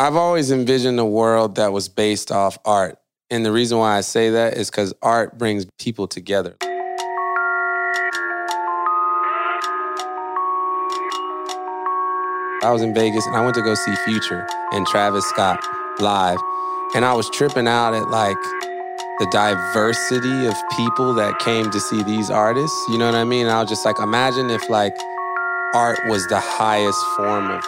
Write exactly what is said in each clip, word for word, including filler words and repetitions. I've always envisioned a world that was based off art. And the reason why I say that is because art brings people together. I was in Vegas and I went to go see Future and Travis Scott live. And I was tripping out at like the diversity of people that came to see these artists. You know what I mean? And I was just like, imagine if like art was the highest form of,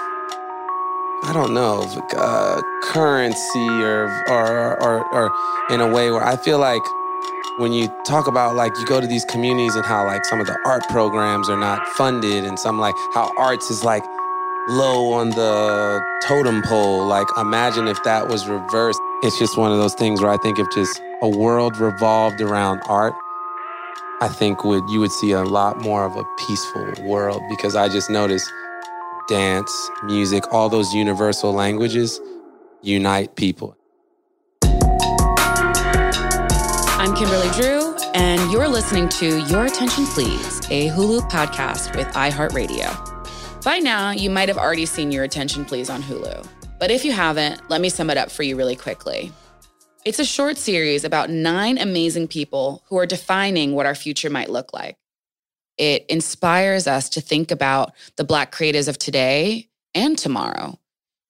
I don't know, uh, currency or, or or or in a way where I feel like when you talk about like you go to these communities and how like some of the art programs are not funded and some like how arts is like low on the totem pole. Like imagine if that was reversed. It's just one of those things where I think if just a world revolved around art, I think would you would see a lot more of a peaceful world because I just noticed dance, music, all those universal languages unite people. I'm Kimberly Drew, and you're listening to Your Attention Please, a Hulu podcast with iHeartRadio. By now, you might have already seen Your Attention Please on Hulu. But if you haven't, let me sum it up for you really quickly. It's a short series about nine amazing people who are defining what our future might look like. It inspires us to think about the Black creatives of today and tomorrow.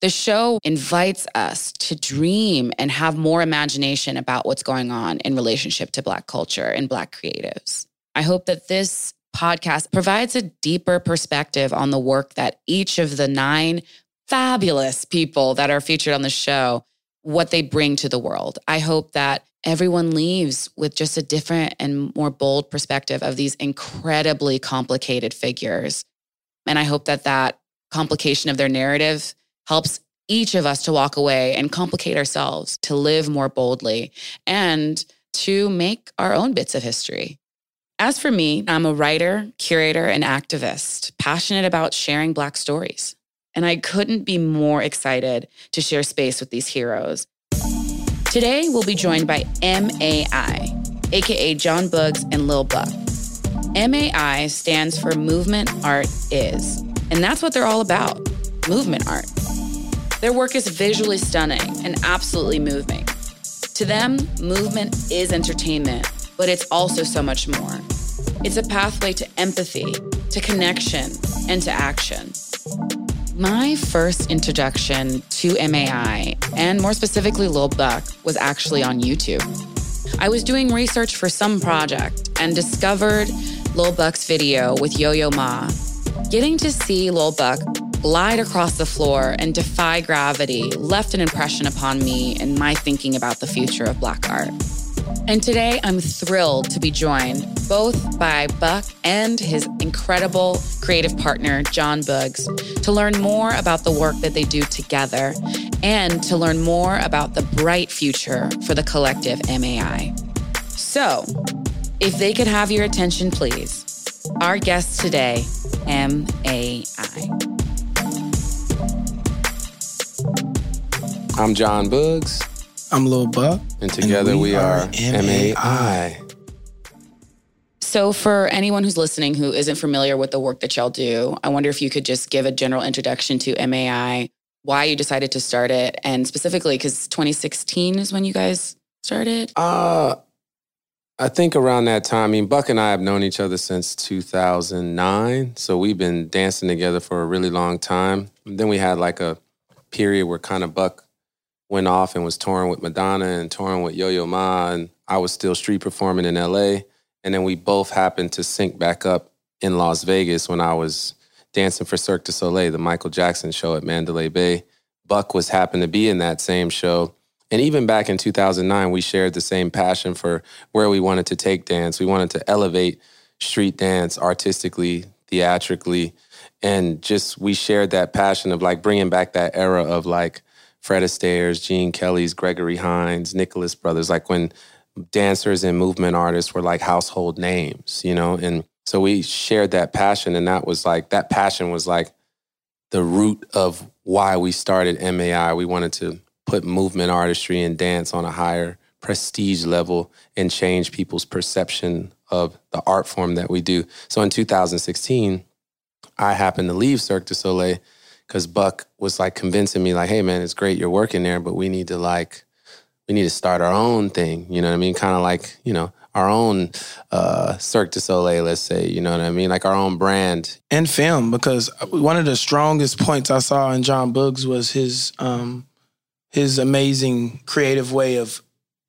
The show invites us to dream and have more imagination about what's going on in relationship to Black culture and Black creatives. I hope that this podcast provides a deeper perspective on the work that each of the nine fabulous people that are featured on the show, what they bring to the world. I hope that everyone leaves with just a different and more bold perspective of these incredibly complicated figures. And I hope that that complication of their narrative helps each of us to walk away and complicate ourselves, to live more boldly, and to make our own bits of history. As for me, I'm a writer, curator, and activist, passionate about sharing Black stories. And I couldn't be more excited to share space with these heroes. Today, we'll be joined by M A I, a k a. Jon Boogz and Lil Buck. M A I stands for Movement Art Is, and that's what they're all about, movement art. Their work is visually stunning and absolutely moving. To them, movement is entertainment, but it's also so much more. It's a pathway to empathy, to connection, and to action. My first introduction to M A I, and more specifically Lil Buck, was actually on YouTube. I was doing research for some project and discovered Lil Buck's video with Yo-Yo Ma. Getting to see Lil Buck glide across the floor and defy gravity left an impression upon me and my thinking about the future of Black art. And today I'm thrilled to be joined both by Buck and his incredible creative partner, Jon Boogz, to learn more about the work that they do together and to learn more about the bright future for the collective M A I. So, if they could have your attention, please. Our guest today, M A I. I'm Jon Boogz. I'm Lil Buck. And together and we, we are M A I. So for anyone who's listening who isn't familiar with the work that y'all do, I wonder if you could just give a general introduction to M A I, why you decided to start it, and specifically because twenty sixteen is when you guys started? Uh, I think around that time, I mean, Buck and I have known each other since two thousand nine. So we've been dancing together for a really long time. And then we had like a period where kind of Buck went off and was touring with Madonna and touring with Yo-Yo Ma, and I was still street performing in L A. And then we both happened to sync back up in Las Vegas when I was dancing for Cirque du Soleil, the Michael Jackson show at Mandalay Bay. Buck was happened to be in that same show. And even back in two thousand nine, we shared the same passion for where we wanted to take dance. We wanted to elevate street dance artistically, theatrically, and just we shared that passion of like bringing back that era of like Fred Astaire's, Gene Kelly's, Gregory Hines, Nicholas Brothers, like when dancers and movement artists were like household names, you know? And so we shared that passion, and that was like, that passion was like the root of why we started M A I. We wanted to put movement artistry and dance on a higher prestige level and change people's perception of the art form that we do. So in two thousand sixteen, I happened to leave Cirque du Soleil because Buck was like convincing me like, hey man, it's great you're working there, but we need to like, we need to start our own thing. You know what I mean? Kind of like, you know, our own uh, Cirque du Soleil, let's say, you know what I mean? Like our own brand. And film, because one of the strongest points I saw in Jon Boogz was his um, his amazing creative way of,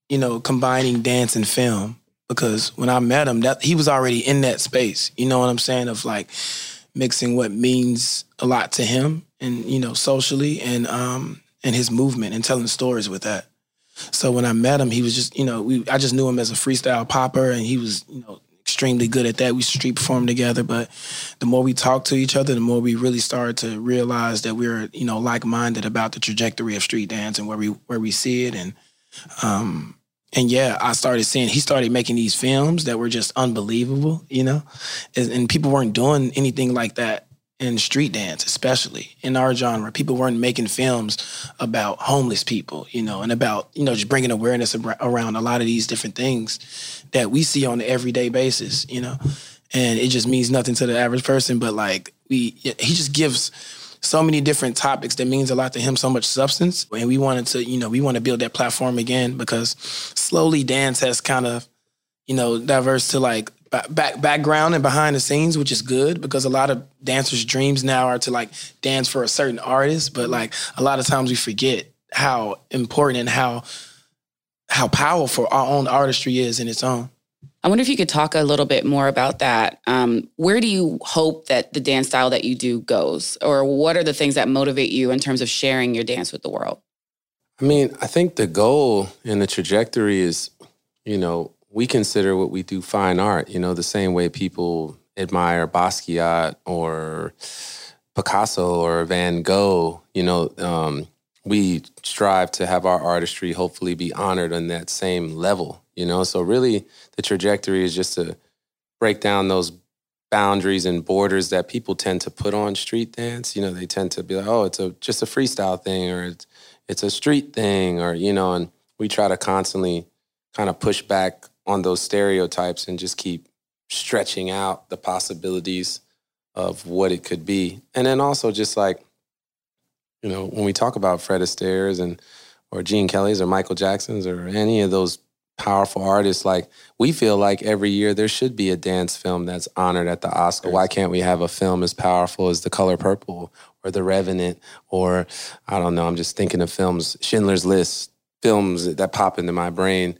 you know, combining dance and film. Because when I met him, that he was already in that space, you know what I'm saying, of like mixing what means a lot to him and, you know, socially and um, and his movement and telling stories with that. So when I met him, he was just, you know, we, I just knew him as a freestyle popper, and he was, you know, extremely good at that. We street performed together, but the more we talked to each other, the more we really started to realize that we were, you know, like-minded about the trajectory of street dance and where we where we see it. And um, and yeah, I started seeing, he started making these films that were just unbelievable, you know, and, and people weren't doing anything like that in street dance, especially in our genre. People weren't making films about homeless people, you know, and about, you know, just bringing awareness ab- around a lot of these different things that we see on an everyday basis, you know, and it just means nothing to the average person. But like we, he just gives so many different topics that means a lot to him, so much substance. And we wanted to, you know, we want to build that platform again, because slowly dance has kind of, you know, diverse to like back background and behind the scenes, which is good, because a lot of dancers' dreams now are to like dance for a certain artist. But like a lot of times we forget how important and how how powerful our own artistry is in its own. I wonder if you could talk a little bit more about that. Um, where do you hope that the dance style that you do goes? Or what are the things that motivate you in terms of sharing your dance with the world? I mean, I think the goal and the trajectory is, you know, we consider what we do fine art, you know, the same way people admire Basquiat or Picasso or Van Gogh. You know, um, we strive to have our artistry hopefully be honored on that same level, you know. So really the trajectory is just to break down those boundaries and borders that people tend to put on street dance. You know, they tend to be like, oh, it's a just a freestyle thing, or it's, it's a street thing, or, you know, and we try to constantly kind of push back on those stereotypes and just keep stretching out the possibilities of what it could be. And then also just like, you know, when we talk about Fred Astaire's and or Gene Kelly's or Michael Jackson's or any of those powerful artists, like we feel like every year there should be a dance film that's honored at the Oscar. Why can't we have a film as powerful as The Color Purple or The Revenant or, I don't know, I'm just thinking of films, Schindler's List, films that pop into my brain.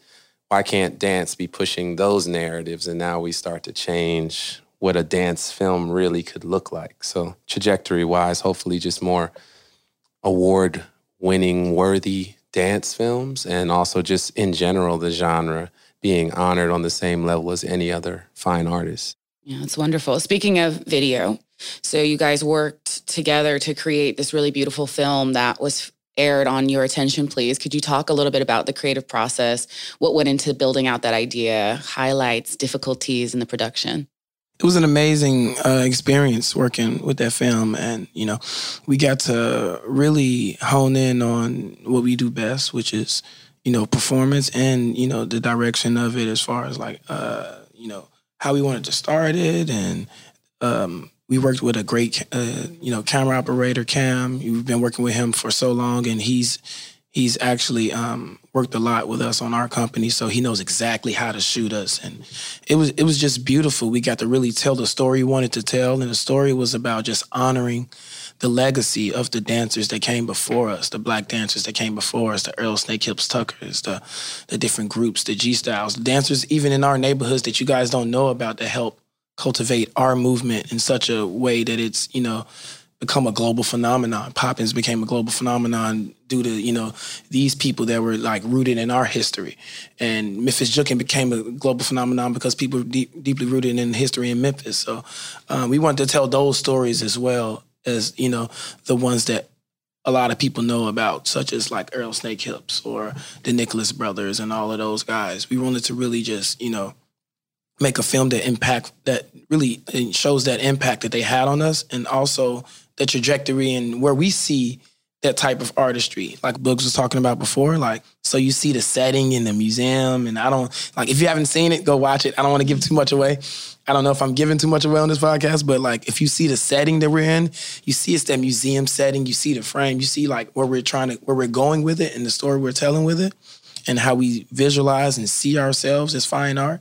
Why can't dance be pushing those narratives? And now we start to change what a dance film really could look like. So trajectory-wise, hopefully just more award-winning worthy dance films, and also just in general, the genre being honored on the same level as any other fine artist. Yeah, it's wonderful. Speaking of video, so you guys worked together to create this really beautiful film that was aired on Your Attention Please. Could you talk a little bit about the creative process? What went into building out that idea, highlights, difficulties in the production? It was an amazing uh, experience working with that film. And, you know, we got to really hone in on what we do best, which is, you know, performance and, you know, the direction of it as far as like, uh, you know, how we wanted to start it. And, um, we worked with a great, uh, you know, camera operator, Cam. We've been working with him for so long, and he's he's actually um, worked a lot with us on our company, so he knows exactly how to shoot us. And it was it was just beautiful. We got to really tell the story we wanted to tell, and the story was about just honoring the legacy of the dancers that came before us, the Black dancers that came before us, the Earl Snake Hips Tuckers, the the different groups, the G-Styles, the dancers even in our neighborhoods that you guys don't know about that help cultivate our movement in such a way that it's, you know, become a global phenomenon. Poppins became a global phenomenon due to, you know, these people that were like rooted in our history. And Memphis Jookin became a global phenomenon because people were deep, deeply rooted in history in Memphis. So um, we wanted to tell those stories as well as, you know, the ones that a lot of people know about, such as like Earl Snake Hips or the Nicholas Brothers and all of those guys. We wanted to really just, you know, make a film that impact, that really shows that impact that they had on us, and also the trajectory and where we see that type of artistry, like Boogz was talking about before. Like, so you see the setting in the museum, and I don't, like, if you haven't seen it, go watch it. I don't want to give too much away. I don't know if I'm giving too much away on this podcast, but, like, if you see the setting that we're in, you see it's that museum setting, you see the frame, you see, like, where we're trying to, where we're going with it and the story we're telling with it and how we visualize and see ourselves as fine art,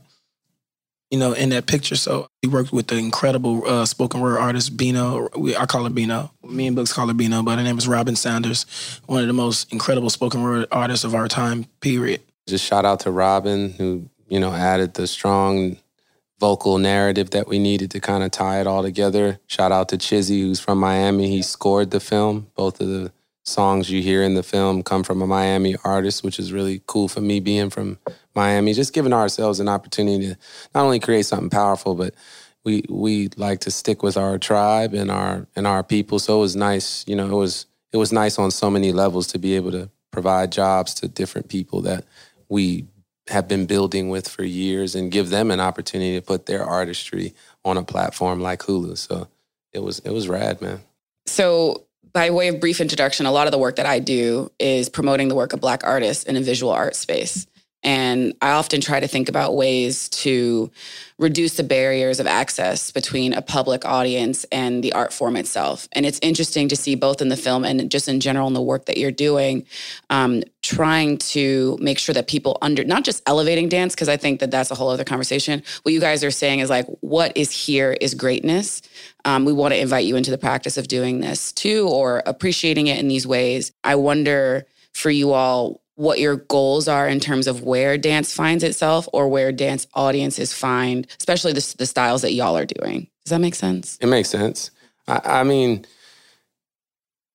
you know, in that picture. So we worked with the incredible uh, spoken word artist, Bino. We, I call her Bino. Me and Boogz call her Bino, but her name is Robin Sanders, one of the most incredible spoken word artists of our time, period. Just shout out to Robin, who, you know, added the strong vocal narrative that we needed to kind of tie it all together. Shout out to Chizzy, who's from Miami. He yeah. scored the film. Both of the songs you hear in the film come from a Miami artist, which is really cool for me being from Miami, just giving ourselves an opportunity to not only create something powerful, but we we like to stick with our tribe and our and our people. So it was nice, you know, it was it was nice on so many levels to be able to provide jobs to different people that we have been building with for years and give them an opportunity to put their artistry on a platform like Hulu. So it was it was rad, man. So by way of brief introduction, a lot of the work that I do is promoting the work of Black artists in a visual art space. And I often try to think about ways to reduce the barriers of access between a public audience and the art form itself. And it's interesting to see both in the film and just in general in the work that you're doing, um, trying to make sure that people under, not just elevating dance, because I think that that's a whole other conversation. What you guys are saying is like, what is here is greatness. Um, we want to invite you into the practice of doing this too, or appreciating it in these ways. I wonder for you all, what your goals are in terms of where dance finds itself or where dance audiences find, especially the, the styles that y'all are doing. Does that make sense? It makes sense. I, I mean,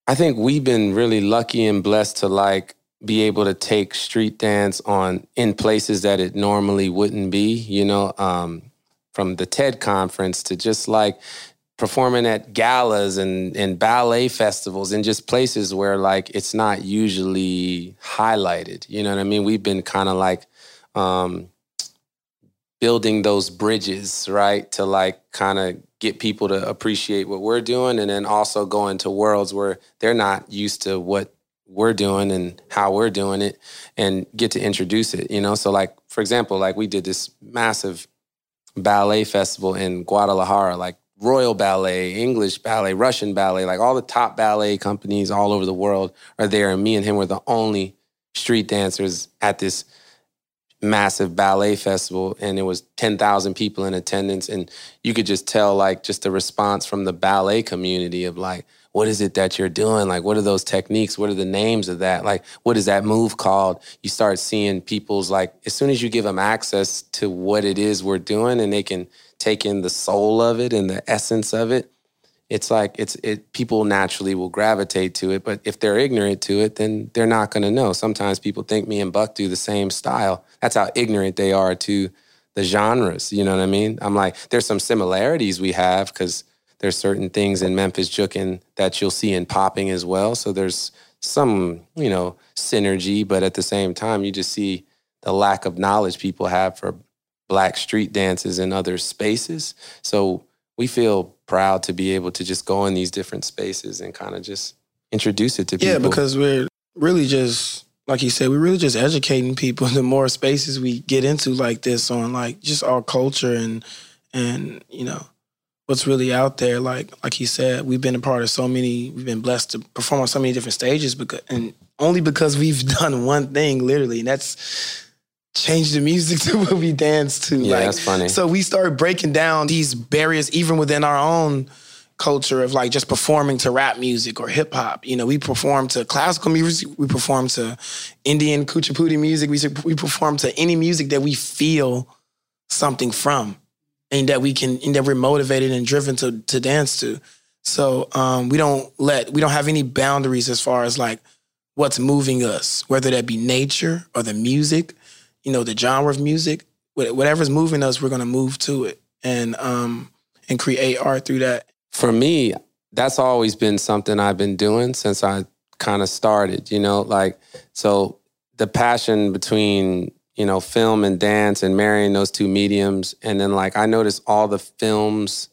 I think we've been really lucky and blessed to like be able to take street dance on in places that it normally wouldn't be, you know, um, from the TED conference to just like performing at galas and, and ballet festivals and just places where, like, it's not usually highlighted. You know what I mean? We've been kind of, like, um, building those bridges, right, to, like, kind of get people to appreciate what we're doing and then also going to worlds where they're not used to what we're doing and how we're doing it and get to introduce it, you know? So, like, for example, like, we did this massive ballet festival in Guadalajara, like, Royal Ballet, English Ballet, Russian Ballet, like all the top ballet companies all over the world are there. And me and him were the only street dancers at this massive ballet festival. And it was ten thousand people in attendance. And you could just tell like just the response from the ballet community of like, what is it that you're doing? Like, what are those techniques? What are the names of that? Like, what is that move called? You start seeing people's like, as soon as you give them access to what it is we're doing and they can take in the soul of it and the essence of it, it's like it's it. People naturally will gravitate to it, but if they're ignorant to it, then they're not going to know. Sometimes people think me and Buck do the same style. That's how ignorant they are to the genres. You know what I mean? I'm like, there's some similarities we have because there's certain things in Memphis Jookin that you'll see in popping as well. So there's some, you know, synergy, but at the same time, you just see the lack of knowledge people have for Black street dances in other spaces. So we feel proud to be able to just go in these different spaces and kind of just introduce it to people. Yeah, because we're really just, like you said, we're really just educating people. The more spaces we get into like this on like just our culture and, and you know, what's really out there. Like, like you said, we've been a part of so many, we've been blessed to perform on so many different stages because, and only because we've done one thing literally. And that's, change the music to what we dance to. Yeah, like, that's funny. So we start breaking down these barriers even within our own culture of like just performing to rap music or hip hop. You know, we perform to classical music. We perform to Indian kuchipudi music. We we perform to any music that we feel something from and that we can, and that we're motivated and driven to to dance to. So um, we don't let, we don't have any boundaries as far as like what's moving us, whether that be nature or the music, you know, the genre of music, whatever's moving us, we're going to move to it and um, and create art through that. For me, that's always been something I've been doing since I kind of started, you know, like, so the passion between, you know, film and dance and marrying those two mediums. And then like, I noticed all the films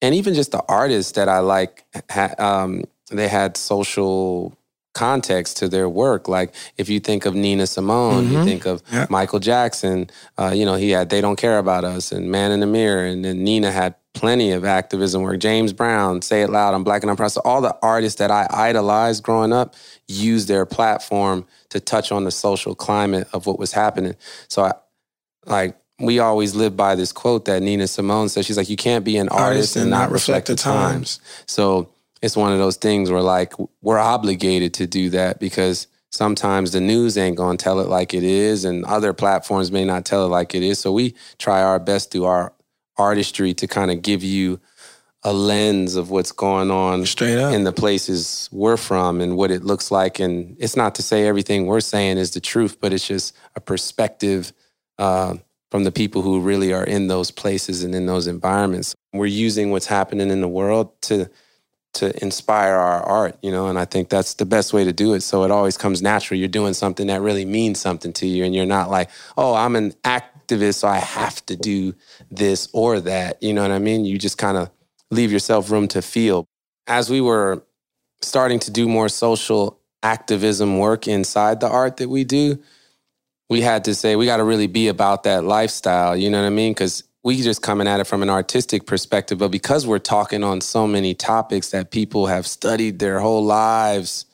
and even just the artists that I like, ha- um, they had social context to their work. Like if you think of Nina Simone, mm-hmm. you think of yeah. Michael Jackson, uh, you know, he had They Don't Care About Us and Man in the Mirror, and then Nina had plenty of activism work. James Brown, Say It Loud, I'm Black and I'm Proud. So all the artists that I idolized growing up used their platform to touch on the social climate of what was happening. So I, like, we always live by this quote that Nina Simone said. She's like, you can't be an artist, artist and, and not reflect, reflect the times. times. So it's one of those things where, like, we're obligated to do that because sometimes the news ain't going to tell it like it is, and other platforms may not tell it like it is. So we try our best through our artistry to kind of give you a lens of what's going on straight up in the places we're from and what it looks like. And it's not to say everything we're saying is the truth, but it's just a perspective uh, from the people who really are in those places and in those environments. We're using what's happening in the world to... to inspire our art, you know, and I think that's the best way to do it. So it always comes natural. You're doing something that really means something to you, and you're not like, oh, I'm an activist, so I have to do this or that. You know what I mean? You just kind of leave yourself room to feel. As we were starting to do more social activism work inside the art that we do, we had to say, we got to really be about that lifestyle. You know what I mean? Because we just coming at it from an artistic perspective, but because we're talking on so many topics that people have studied their whole lives,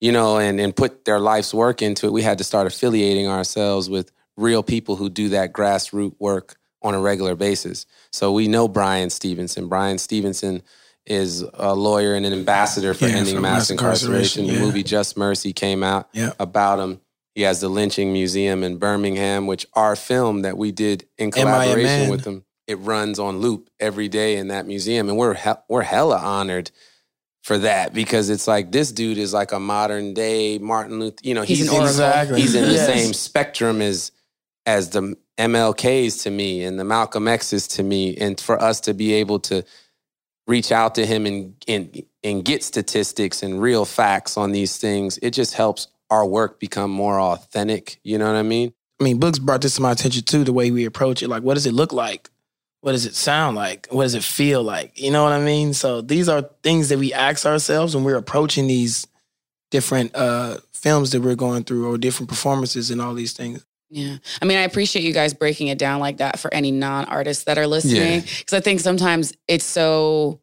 you know, and, and put their life's work into it, we had to start affiliating ourselves with real people who do that grassroots work on a regular basis. So we know Brian Stevenson. Brian Stevenson is a lawyer and an ambassador for yeah, ending mass, mass incarceration. incarceration. Yeah. The movie Just Mercy came out yeah. about him. He has the Lynching Museum in Birmingham, which our film that we did in collaboration with them, it runs on loop every day in that museum. And we're he- we're hella honored for that because it's like this dude is like a modern day Martin Luther. You know, he's, he's, in, the, he's in the yes. same spectrum as as the M L Ks to me and the Malcolm X's to me. And for us to be able to reach out to him and and and get statistics and real facts on these things, it just helps our work become more authentic. You know what I mean? I mean, Boogz brought this to my attention too, the way we approach it. Like, what does it look like? What does it sound like? What does it feel like? You know what I mean? So these are things that we ask ourselves when we're approaching these different uh, films that we're going through or different performances and all these things. Yeah. I mean, I appreciate you guys breaking it down like that for any non-artists that are listening. Because yeah. I think sometimes it's so...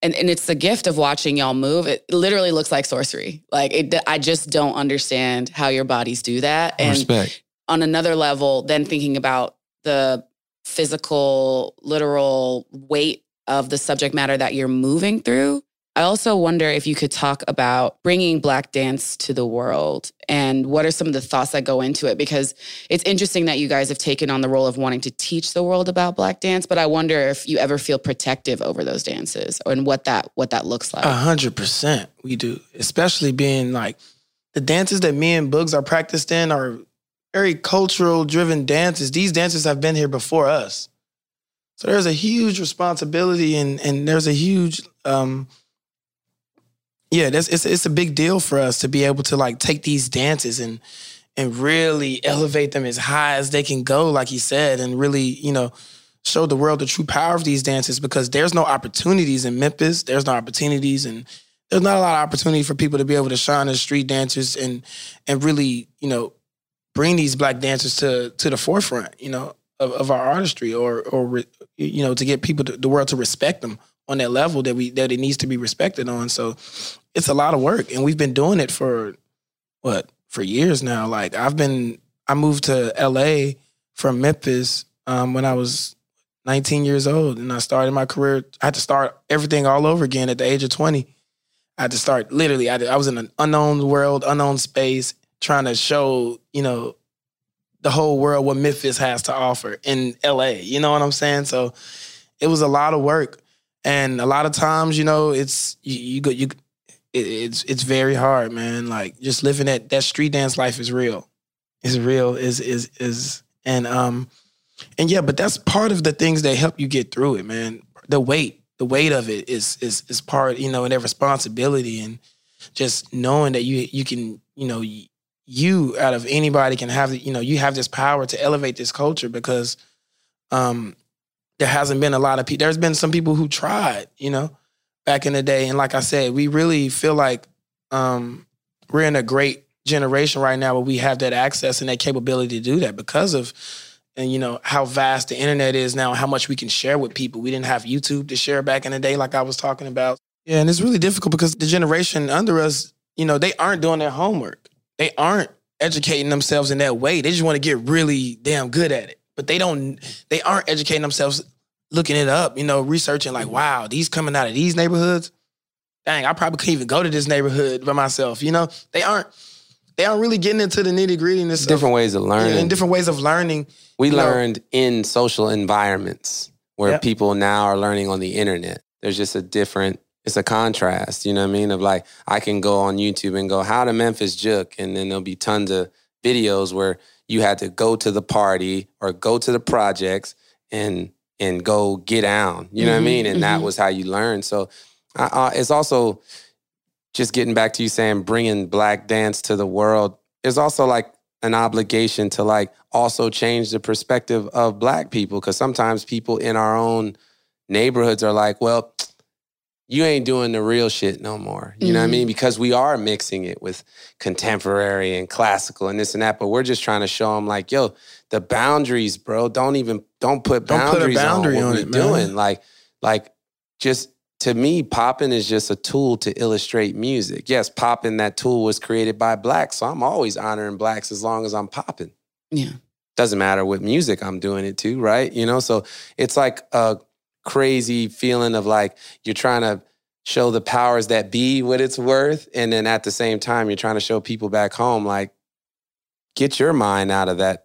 And and it's the gift of watching y'all move. It literally looks like sorcery. Like, it, I just don't understand how your bodies do that. And Respect. On another level, then thinking about the physical, literal weight of the subject matter that you're moving through. I also wonder if you could talk about bringing Black dance to the world and what are some of the thoughts that go into it? Because it's interesting that you guys have taken on the role of wanting to teach the world about Black dance, but I wonder if you ever feel protective over those dances and what that what that looks like. A hundred percent we do, especially being like the dances that me and Boogz are practiced in are very cultural driven dances. These dances have been here before us. So there's a huge responsibility and, and there's a huge... Um, Yeah, that's, it's it's a big deal for us to be able to like take these dances and and really elevate them as high as they can go, like he said, and really, you know, show the world the true power of these dances because there's no opportunities in Memphis. There's no opportunities and there's not a lot of opportunity for people to be able to shine as street dancers and and really, you know, bring these Black dancers to to the forefront, you know, of, of our artistry or or you know, to get people to, the world to respect them on that level that we that it needs to be respected on. So it's a lot of work. And we've been doing it for, what, for years now. Like, I've been, I moved to L A from Memphis um, when I was nineteen years old. And I started my career, I had to start everything all over again at the age of twenty. I had to start, literally, I, I was in an unknown world, unknown space, trying to show, you know, the whole world what Memphis has to offer in L A. You know what I'm saying? So it was a lot of work. And a lot of times, you know, it's you, you go, you, it, it's it's very hard, man. Like, just living that that street dance life is real, is real, is is is, and um, and yeah, but that's part of the things that help you get through it, man. The weight, the weight of it is is is part, you know, and that responsibility, and just knowing that you you can, you know, you out of anybody can have, you know, you have this power to elevate this culture because, um. There hasn't been a lot of people. There's been some people who tried, you know, back in the day. And like I said, we really feel like um, we're in a great generation right now where we have that access and that capability to do that because of, and you know, how vast the internet is now, how much we can share with people. We didn't have YouTube to share back in the day, like I was talking about. Yeah, and it's really difficult because the generation under us, you know, they aren't doing their homework. They aren't educating themselves in that way. They just want to get really damn good at it. But they don't, they aren't educating themselves, looking it up, you know, researching like, wow, these coming out of these neighborhoods. Dang, I probably couldn't even go to this neighborhood by myself. You know, they aren't, they aren't really getting into the nitty grittiness. Different of, ways of learning. Yeah, and different ways of learning. We learned know. in social environments where yep. people now are learning on the internet. There's just a different, it's a contrast, you know what I mean? Of like, I can go on YouTube and go, how to Memphis Jook. And then there'll be tons of videos where you had to go to the party or go to the projects and and go get down, you know mm-hmm, what I mean? And mm-hmm. that was how you learned. So I, I, it's also just getting back to you saying bringing Black dance to the world. There's also like an obligation to like also change the perspective of Black people, because sometimes people in our own neighborhoods are like, well, you ain't doing the real shit no more. You mm-hmm. know what I mean? Because we are mixing it with contemporary and classical and this and that, but we're just trying to show them like, yo, the boundaries, bro. Don't even, don't put boundaries don't put boundary on what on we're it, doing. Like, like just to me, popping is just a tool to illustrate music. Yes, popping, that tool was created by Blacks. So I'm always honoring Blacks as long as I'm popping. Yeah. Doesn't matter what music I'm doing it to, right? You know, so it's like a crazy feeling of like you're trying to show the powers that be what it's worth, and then at the same time you're trying to show people back home like, get your mind out of that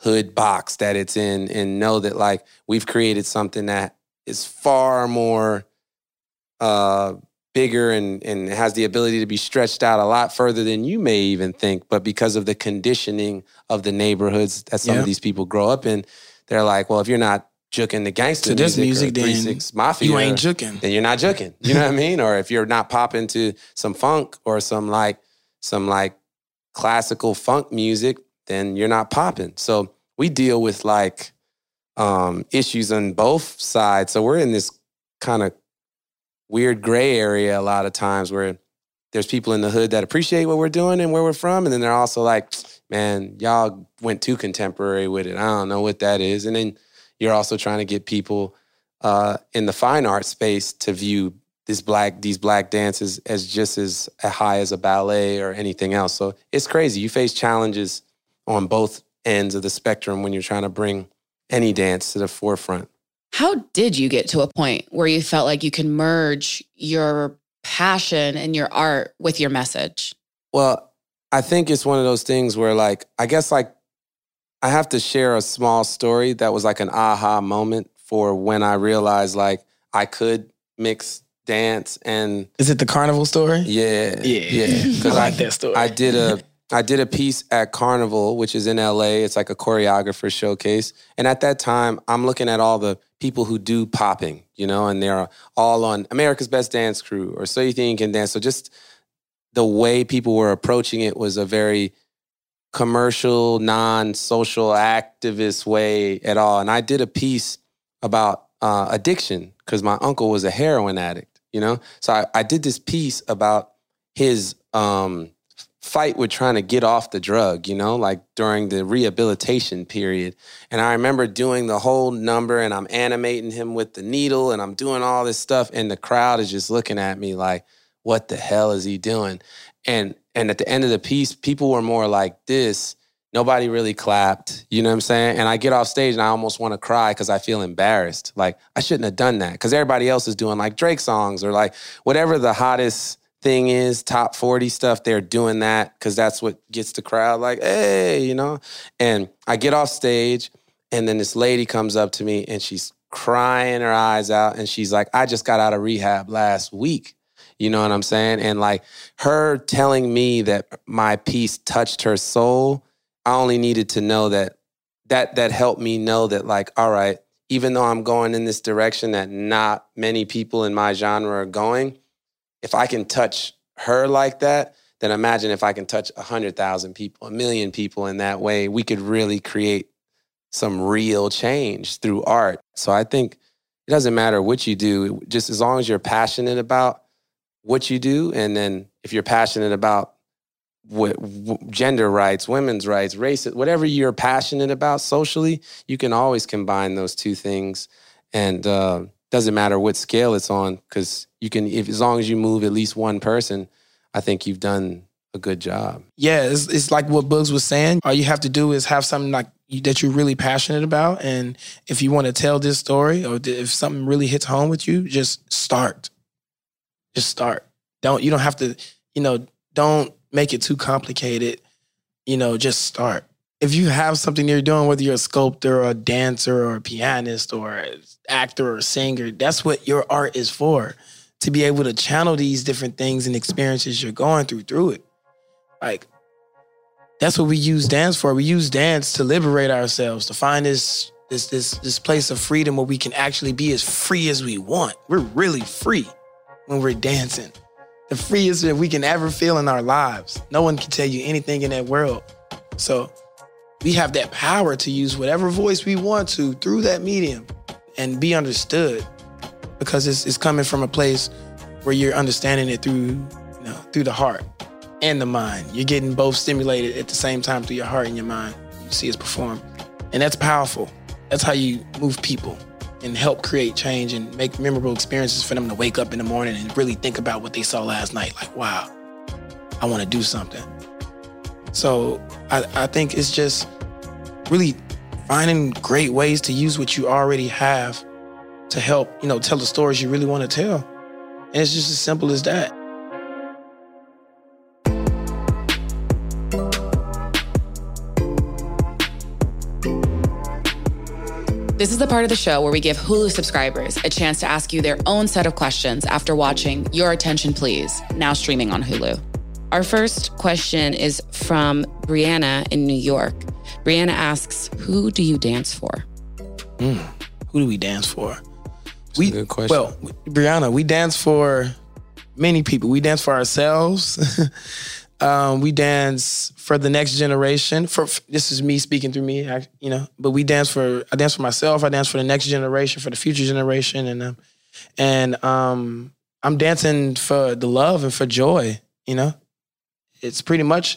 hood box that it's in and know that like we've created something that is far more uh bigger and and has the ability to be stretched out a lot further than you may even think. But because of the conditioning of the neighborhoods that some yeah. of these people grow up in, they're like, well, if you're not jooking the gangster to this music, music then three six Mafia, you ain't jooking. Then you're not jooking. You know what I mean? Or if you're not popping to some funk or some like some like classical funk music, then you're not popping. So we deal with like um, issues on both sides. So we're in this kind of weird gray area a lot of times where there's people in the hood that appreciate what we're doing and where we're from. And then they're also like, man, y'all went too contemporary with it. I don't know what that is. And then you're also trying to get people uh, in the fine art space to view this black, these Black dances as just as high as a ballet or anything else. So it's crazy. You face challenges on both ends of the spectrum when you're trying to bring any dance to the forefront. How did you get to a point where you felt like you can merge your passion and your art with your message? Well, I think it's one of those things where like, I guess like, I have to share a small story that was like an aha moment for when I realized like I could mix dance and... Is it the Carnival story? Yeah. Yeah. yeah. I like I, that story. I did a I did a piece at Carnival, which is in L A. It's like a choreographer showcase. And at that time, I'm looking at all the people who do popping, you know, and they're all on America's Best Dance Crew or So You Think You Can Dance. So just the way people were approaching it was a very commercial, non-social activist way at all. And I did a piece about uh, addiction because my uncle was a heroin addict, you know? So I, I did this piece about his um, fight with trying to get off the drug, you know, like during the rehabilitation period. And I remember doing the whole number and I'm animating him with the needle and I'm doing all this stuff. And the crowd is just looking at me like, what the hell is he doing? And And at the end of the piece, people were more like this. Nobody really clapped. You know what I'm saying? And I get off stage and I almost want to cry because I feel embarrassed. Like, I shouldn't have done that because everybody else is doing like Drake songs or like whatever the hottest thing is, top forty stuff. They're doing that because that's what gets the crowd like, hey, you know? And I get off stage and then this lady comes up to me and she's crying her eyes out. And she's like, I just got out of rehab last week. You know what I'm saying? And like her telling me that my piece touched her soul, I only needed to know that, that that helped me know that like, all right, even though I'm going in this direction that not many people in my genre are going, if I can touch her like that, then imagine if I can touch one hundred thousand people, a million people in that way, we could really create some real change through art. So I think it doesn't matter what you do, just as long as you're passionate about what you do. And then if you're passionate about w- w- gender rights, women's rights, race, whatever you're passionate about socially, you can always combine those two things. And uh, doesn't matter what scale it's on, because you can, if as long as you move at least one person, I think you've done a good job. Yeah, it's, it's like what Boogz was saying. All you have to do is have something like you, that you're really passionate about, and if you want to tell this story or if something really hits home with you, just start. Just start. Don't you don't have to, you know, don't make it too complicated. You know, just start. If you have something you're doing, whether you're a sculptor or a dancer or a pianist or an actor or a singer, that's what your art is for, to be able to channel these different things and experiences you're going through through it. Like, that's what we use dance for. We use dance to liberate ourselves, to find this this this this place of freedom where we can actually be as free as we want. We're really free when we're dancing. The freest that we can ever feel in our lives. No one can tell you anything in that world. So we have that power to use whatever voice we want to through that medium and be understood, because it's, it's coming from a place where you're understanding it through, you know, through the heart and the mind. You're getting both stimulated at the same time through your heart and your mind. You see us perform. And that's powerful. That's how you move people and help create change and make memorable experiences for them to wake up in the morning and really think about what they saw last night. Like, wow, I want to do something. So I, I think it's just really finding great ways to use what you already have to help, you know, tell the stories you really want to tell. And it's just as simple as that. This is the part of the show where we give Hulu subscribers a chance to ask you their own set of questions after watching Your Attention Please, now streaming on Hulu. Our first question is from Brianna in New York. Brianna asks, who do you dance for? Mm, who do we dance for? That's we, a good question. Well, Brianna, we dance for many people. We dance for ourselves. Um, we dance for the next generation. For, this is me speaking through me, I, you know. But we dance for, I dance for myself. I dance for the next generation, for the future generation, and um, and um, I'm dancing for the love and for joy. You know, it's pretty much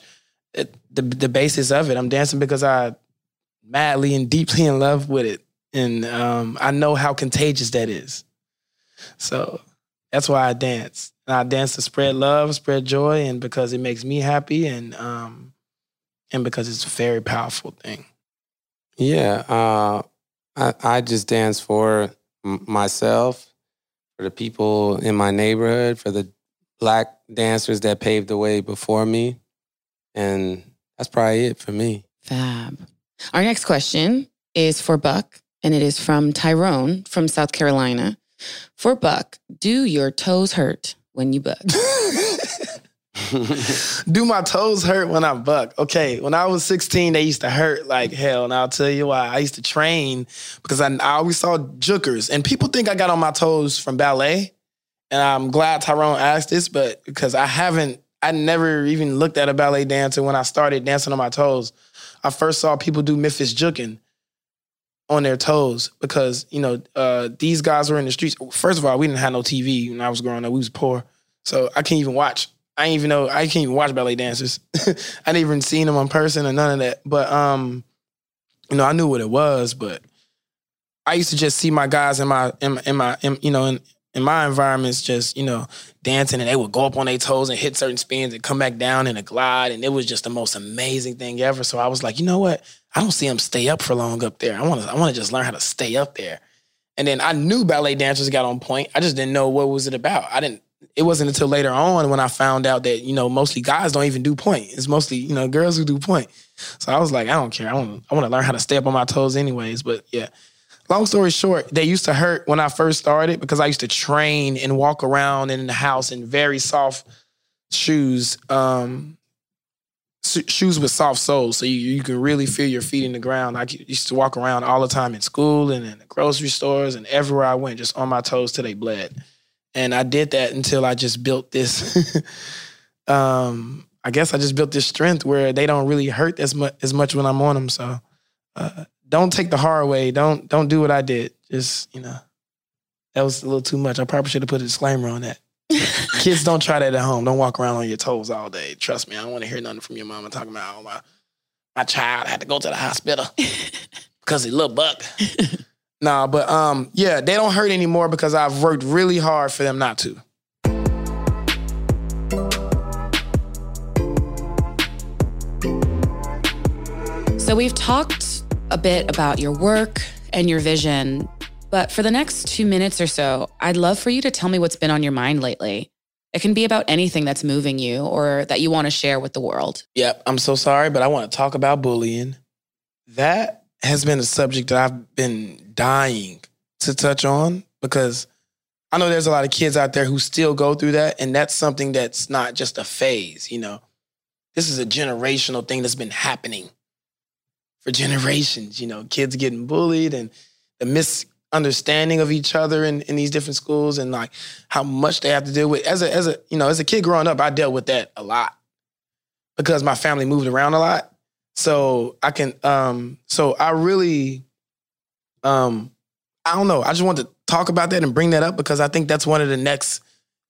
it, the the basis of it. I'm dancing because I'm madly and deeply in love with it, and um, I know how contagious that is. So that's why I dance. And I dance to spread love, spread joy, and because it makes me happy, and um, and because it's a very powerful thing. Yeah, uh, I, I just dance for m- myself, for the people in my neighborhood, for the Black dancers that paved the way before me, and that's probably it for me. Fab. Our next question is for Buck, and it is from Tyrone from South Carolina. For Buck, do your toes hurt when you buck? Do my toes hurt when I buck? Okay, when I was sixteen, they used to hurt like hell. And I'll tell you why. I used to train because I, I always saw jukers. And people think I got on my toes from ballet. And I'm glad Tyrone asked this, but because I haven't, I never even looked at a ballet dancer when I started dancing on my toes. I first saw people do Memphis Jookin on their toes because, you know, uh, these guys were in the streets. First of all, we didn't have no T V when I was growing up. We was poor. So I can't even watch. I ain't even know. I can't even watch ballet dancers. I didn't even seen them in person or none of that. But, um, you know, I knew what it was, but I used to just see my guys in my, in my, in my in, you know, in, in my environments just, you know, dancing, and they would go up on their toes and hit certain spins and come back down in a glide. And it was just the most amazing thing ever. So I was like, you know what? I don't see them stay up for long up there. I want to I want to just learn how to stay up there. And then I knew ballet dancers got on point. I just didn't know what was it about. I didn't. It wasn't until later on when I found out that, you know, mostly guys don't even do point. It's mostly, you know, girls who do point. So I was like, I don't care. I want I want to learn how to stay up on my toes anyways. But yeah, long story short, they used to hurt when I first started because I used to train and walk around in the house in very soft shoes. Um Shoes with soft soles, so you, you can really feel your feet in the ground. I used to walk around all the time in school and in the grocery stores and everywhere I went, just on my toes till they bled. And I did that until I just built this. um, I guess I just built this strength where they don't really hurt as much as much when I'm on them. So uh, don't take the hard way. Don't don't do what I did. Just, you know, that was a little too much. I probably should have put a disclaimer on that. Kids, don't try that at home. Don't walk around on your toes all day. Trust me, I don't want to hear nothing from your mama talking about, oh, my, my child had to go to the hospital because he Lil Buck. Nah, but um, yeah, they don't hurt anymore because I've worked really hard for them not to. So we've talked a bit about your work and your vision, but for the next two minutes or so, I'd love for you to tell me what's been on your mind lately. It can be about anything that's moving you or that you want to share with the world. Yep, I'm so sorry, but I want to talk about bullying. That has been a subject that I've been dying to touch on because I know there's a lot of kids out there who still go through that, and that's something that's not just a phase, you know. This is a generational thing that's been happening for generations, you know, kids getting bullied and the misunderstanding of each other in, in these different schools and like how much they have to deal with. As a, as a, you know, as a kid growing up, I dealt with that a lot because my family moved around a lot. So I can, um, so I really, um, I don't know. I just want to talk about that and bring that up because I think that's one of the next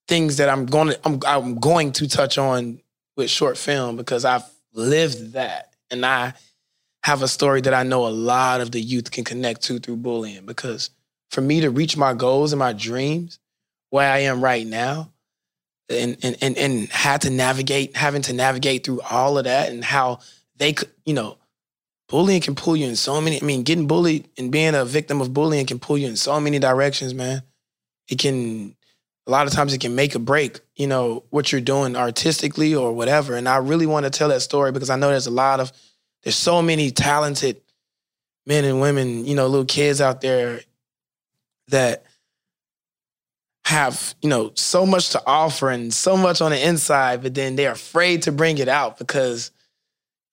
things that I'm going to, I'm, I'm going to touch on with short film because I've lived that and I have a story that I know a lot of the youth can connect to through bullying because for me to reach my goals and my dreams where I am right now and and and, and had to navigate, having to navigate through all of that and how they could, you know, bullying can pull you in so many, I mean, getting bullied and being a victim of bullying can pull you in so many directions, man. It can, a lot of times it can make or break, you know, what you're doing artistically or whatever. And I really want to tell that story because I know there's a lot of, there's so many talented men and women, you know, little kids out there that have, you know, so much to offer and so much on the inside, but then they're afraid to bring it out because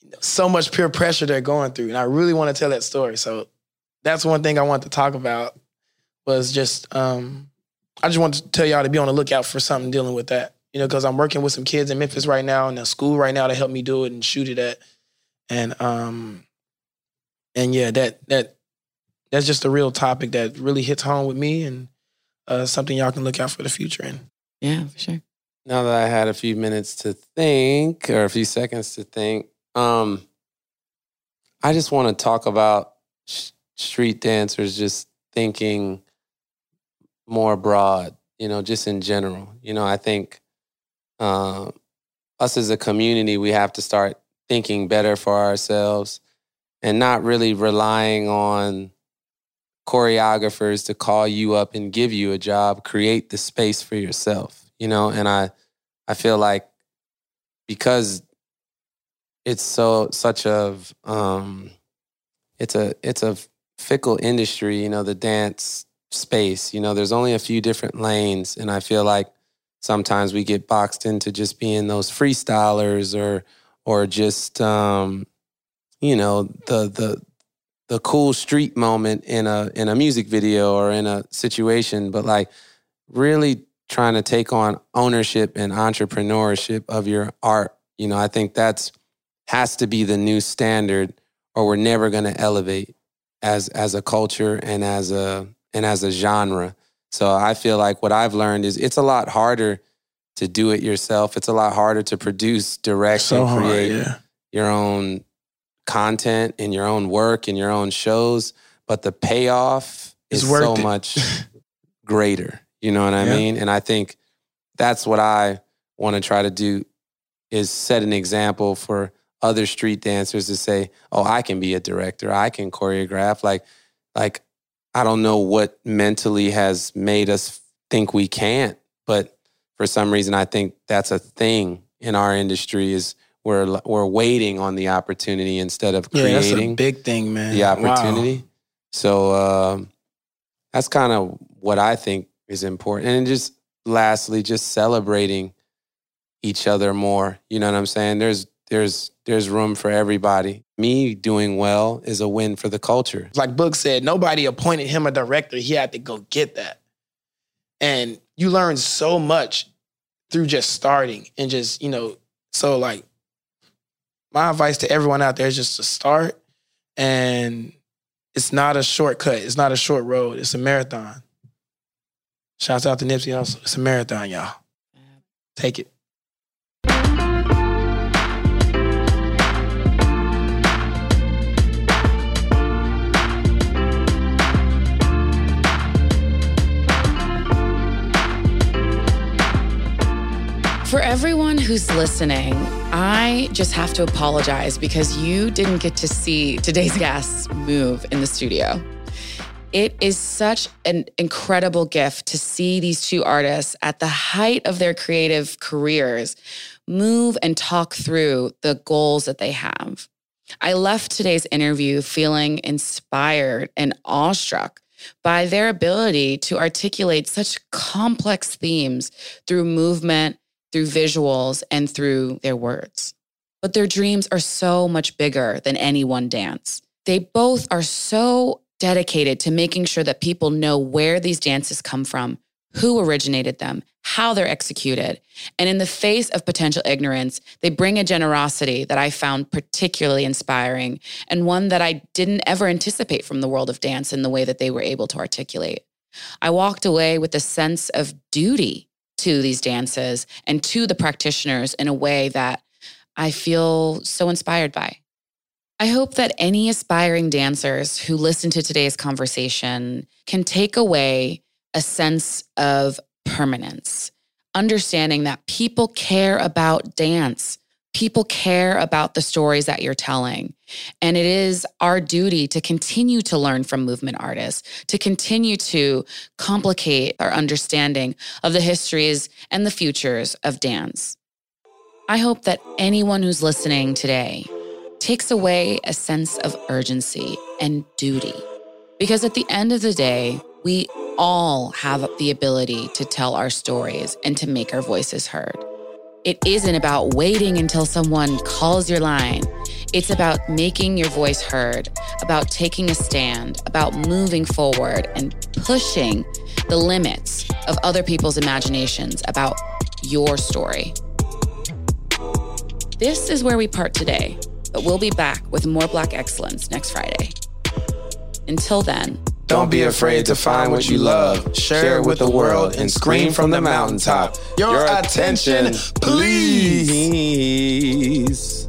you know, so much peer pressure they're going through. And I really want to tell that story. So that's one thing I want to talk about was just, um, I just want to tell y'all to be on the lookout for something dealing with that, you know, because I'm working with some kids in Memphis right now and a school right now to help me do it and shoot it at. And um, and yeah, that that that's just a real topic that really hits home with me, and uh, something y'all can look out for the future in. Yeah, for sure. Now that I had a few minutes to think, or a few seconds to think, um, I just want to talk about sh- street dancers just thinking more broad, you know, just in general. You know, I think uh, us as a community, we have to start thinking better for ourselves and not really relying on choreographers to call you up and give you a job, create the space for yourself, you know? And I, I feel like because it's so, such a, um, it's a, it's a fickle industry, you know, the dance space, you know, there's only a few different lanes. And I feel like sometimes we get boxed into just being those freestylers or, or just, um, you know, the the the cool street moment in a in a music video or in a situation, but like really trying to take on ownership and entrepreneurship of your art. You know, I think that's has to be the new standard, or we're never going to elevate as as a culture and as a and as a genre. So I feel like what I've learned is it's a lot harder to do it yourself. It's a lot harder to produce, direct, so and create hard, yeah. your own content and your own work and your own shows. But the payoff it's is so it. much greater. You know what I yeah. mean? And I think that's what I want to try to do is set an example for other street dancers to say, oh, I can be a director. I can choreograph. Like, like I don't know what mentally has made us think we can't, but for some reason, I think that's a thing in our industry is we're we're waiting on the opportunity instead of creating. Yeah, that's a big thing, man. The opportunity. Wow. So um, that's kind of what I think is important. And just lastly, just celebrating each other more. You know what I'm saying? There's there's there's room for everybody. Me doing well is a win for the culture. Like Boogz said, nobody appointed him a director. He had to go get that. And you learn so much through just starting and just, you know, so like my advice to everyone out there is just to start, and it's not a shortcut. It's not a short road. It's a marathon. Shouts out to Nipsey also. It's a marathon, y'all. Take it. For everyone who's listening, I just have to apologize because you didn't get to see today's guest's move in the studio. It is such an incredible gift to see these two artists at the height of their creative careers move and talk through the goals that they have. I left today's interview feeling inspired and awestruck by their ability to articulate such complex themes through movement, through visuals, and through their words. But their dreams are so much bigger than any one dance. They both are so dedicated to making sure that people know where these dances come from, who originated them, how they're executed. And in the face of potential ignorance, they bring a generosity that I found particularly inspiring, and one that I didn't ever anticipate from the world of dance in the way that they were able to articulate. I walked away with a sense of duty to these dances and to the practitioners in a way that I feel so inspired by. I hope that any aspiring dancers who listen to today's conversation can take away a sense of permanence, understanding that people care about dance. People care about the stories that you're telling. And it is our duty to continue to learn from movement artists, to continue to complicate our understanding of the histories and the futures of dance. I hope that anyone who's listening today takes away a sense of urgency and duty, because at the end of the day, we all have the ability to tell our stories and to make our voices heard. It isn't about waiting until someone calls your line. It's about making your voice heard, about taking a stand, about moving forward and pushing the limits of other people's imaginations about your story. This is where we part today, but we'll be back with more Black Excellence next Friday. Until then, don't be afraid to find what you love, share it with the world, and scream from the mountaintop. Your attention, please.